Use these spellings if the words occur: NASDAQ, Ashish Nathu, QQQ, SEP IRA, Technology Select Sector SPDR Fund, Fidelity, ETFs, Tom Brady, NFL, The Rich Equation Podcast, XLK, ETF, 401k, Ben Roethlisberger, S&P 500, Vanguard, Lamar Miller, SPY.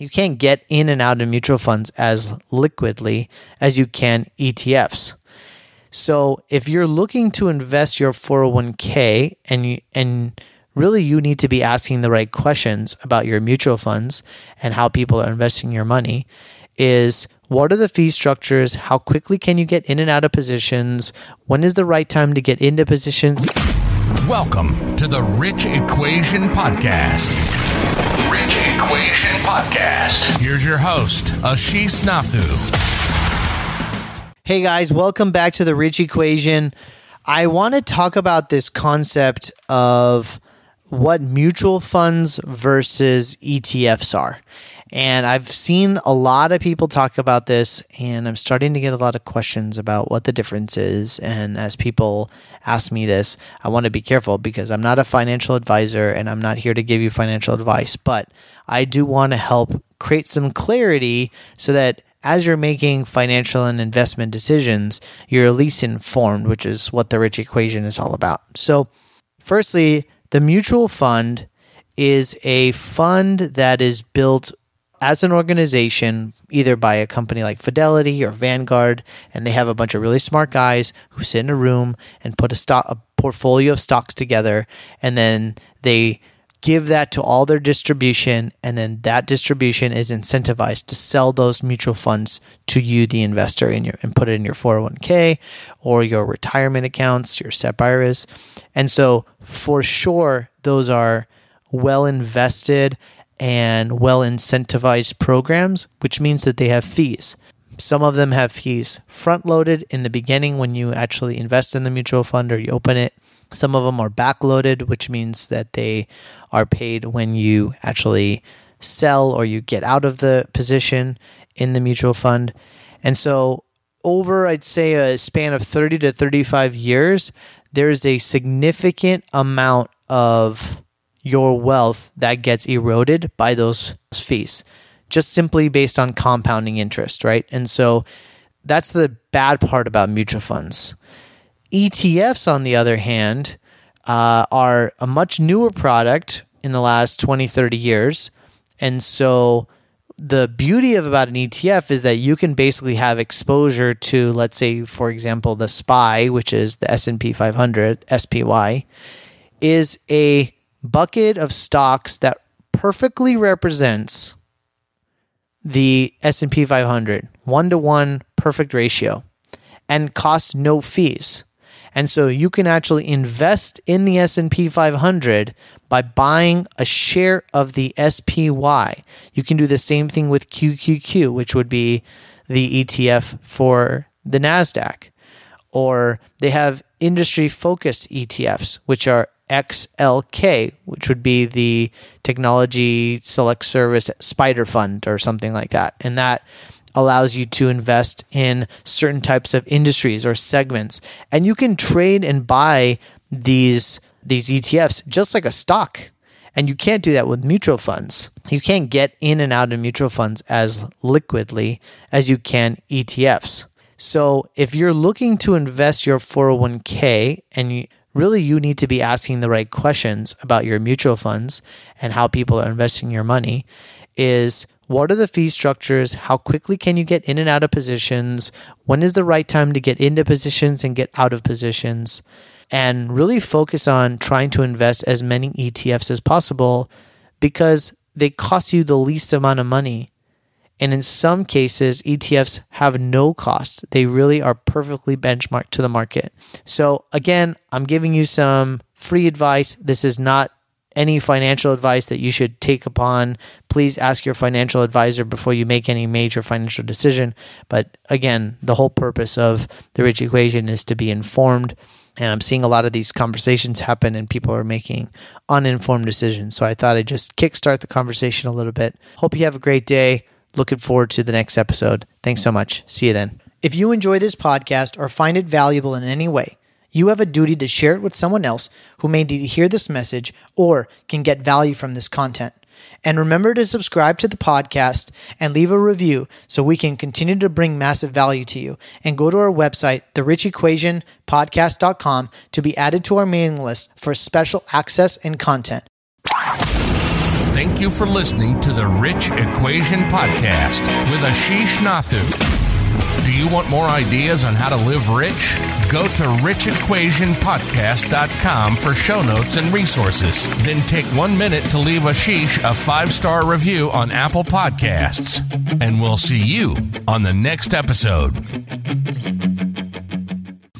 You can't get in and out of mutual funds as liquidly as you can ETFs. So if you're looking to invest your 401k and really you need to be asking the right questions about your mutual funds and how people are investing your money is, what are the fee structures? How quickly can you get in and out of positions? When is the right time to get into positions? Welcome to the Rich Equation Podcast. Rich Equation Podcast. Here's your host, Ashish Nathu. Hey guys, welcome back to The Rich Equation. I want to talk about this concept of what mutual funds versus ETFs are. And I've seen a lot of people talk about this, and I'm starting to get a lot of questions about what the difference is. And as people ask me this, I want to be careful because I'm not a financial advisor and I'm not here to give you financial advice. But I do want to help create some clarity so that as you're making financial and investment decisions, you're at least informed, which is what the Rich Equation is all about. So, firstly, the mutual fund is a fund that is built as an organization, either by a company like Fidelity or Vanguard, and they have a bunch of really smart guys who sit in a room and put a portfolio of stocks together, and then they give that to all their distribution, and then that distribution is incentivized to sell those mutual funds to you, the investor, and put it in your 401k or your retirement accounts, your SEP IRAs. And so for sure, those are well-invested and well-incentivized programs, which means that they have fees. Some of them have fees front-loaded in the beginning when you actually invest in the mutual fund or you open it. Some of them are backloaded, which means that they are paid when you actually sell or you get out of the position in the mutual fund. And so over, I'd say, a span of 30 to 35 years, there is a significant amount of your wealth that gets eroded by those fees, just simply based on compounding interest, right? And so that's the bad part about mutual funds. ETFs, on the other hand, are a much newer product in the last 20, 30 years. And so the beauty of about an ETF is that you can basically have exposure to, let's say, for example, the SPY, which is the S&P 500, SPY, is a bucket of stocks that perfectly represents the S&P 500, 1-to-1 perfect ratio, and costs no fees. And so you can actually invest in the S&P 500 by buying a share of the SPY. You can do the same thing with QQQ, which would be the ETF for the NASDAQ. Or they have industry-focused ETFs, which are XLK, which would be the Technology Select Sector SPDR Fund or something like that. And that allows you to invest in certain types of industries or segments. And you can trade and buy these ETFs just like a stock. And you can't do that with mutual funds. You can't get in and out of mutual funds as liquidly as you can ETFs. So if you're looking to invest your 401k, and really you need to be asking the right questions about your mutual funds and how people are investing your money is, what are the fee structures? How quickly can you get in and out of positions? When is the right time to get into positions and get out of positions? And really focus on trying to invest as many ETFs as possible because they cost you the least amount of money. And in some cases, ETFs have no cost. They really are perfectly benchmarked to the market. So again, I'm giving you some free advice. This is not any financial advice that you should take upon. Please ask your financial advisor before you make any major financial decision. But again, the whole purpose of the Rich Equation is to be informed. And I'm seeing a lot of these conversations happen and people are making uninformed decisions. So I thought I'd just kickstart the conversation a little bit. Hope you have a great day. Looking forward to the next episode. Thanks so much. See you then. If you enjoy this podcast or find it valuable in any way, you have a duty to share it with someone else who may need to hear this message or can get value from this content. And remember to subscribe to the podcast and leave a review so we can continue to bring massive value to you. And go to our website, therichequationpodcast.com, to be added to our mailing list for special access and content. Thank you for listening to The Rich Equation Podcast with Ashish Nathu. Do you want more ideas on how to live rich? Go to richequationpodcast.com for show notes and resources. Then take 1 minute to leave Ashish a 5-star review on Apple Podcasts. And we'll see you on the next episode.